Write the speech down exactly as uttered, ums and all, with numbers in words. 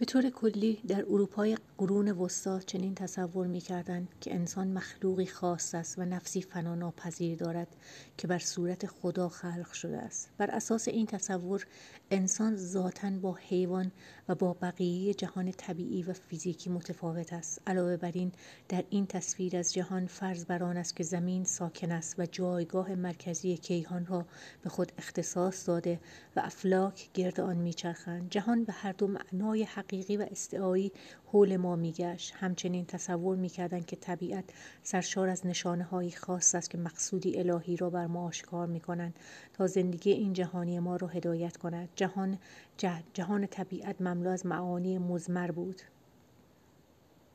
به طور کلی در اروپای قرون وسطا چنین تصور می‌کردند که انسان مخلوقی خاص است و نفسی فنا ناپذیر دارد که بر صورت خدا خلق شده است. بر اساس این تصور انسان ذاتاً با حیوان و با بقیه جهان طبیعی و فیزیکی متفاوت است. علاوه بر این در این تصویر از جهان فرض بر آن است که زمین ساکن است و جایگاه مرکزی کیهان را به خود اختصاص داده و افلاک گرد آن می‌چرخند. جهان به هر دو معنای حقیقی و استعاری حول ما میگشت. همچنین تصور میکردند که طبیعت سرشار از نشانه‌های خاص است که مقصودی الهی را بر ما آشکار میکنند تا زندگی این جهانی ما را هدایت کند. جهان جه، جهان طبیعت مملو از معانی مضمر بود.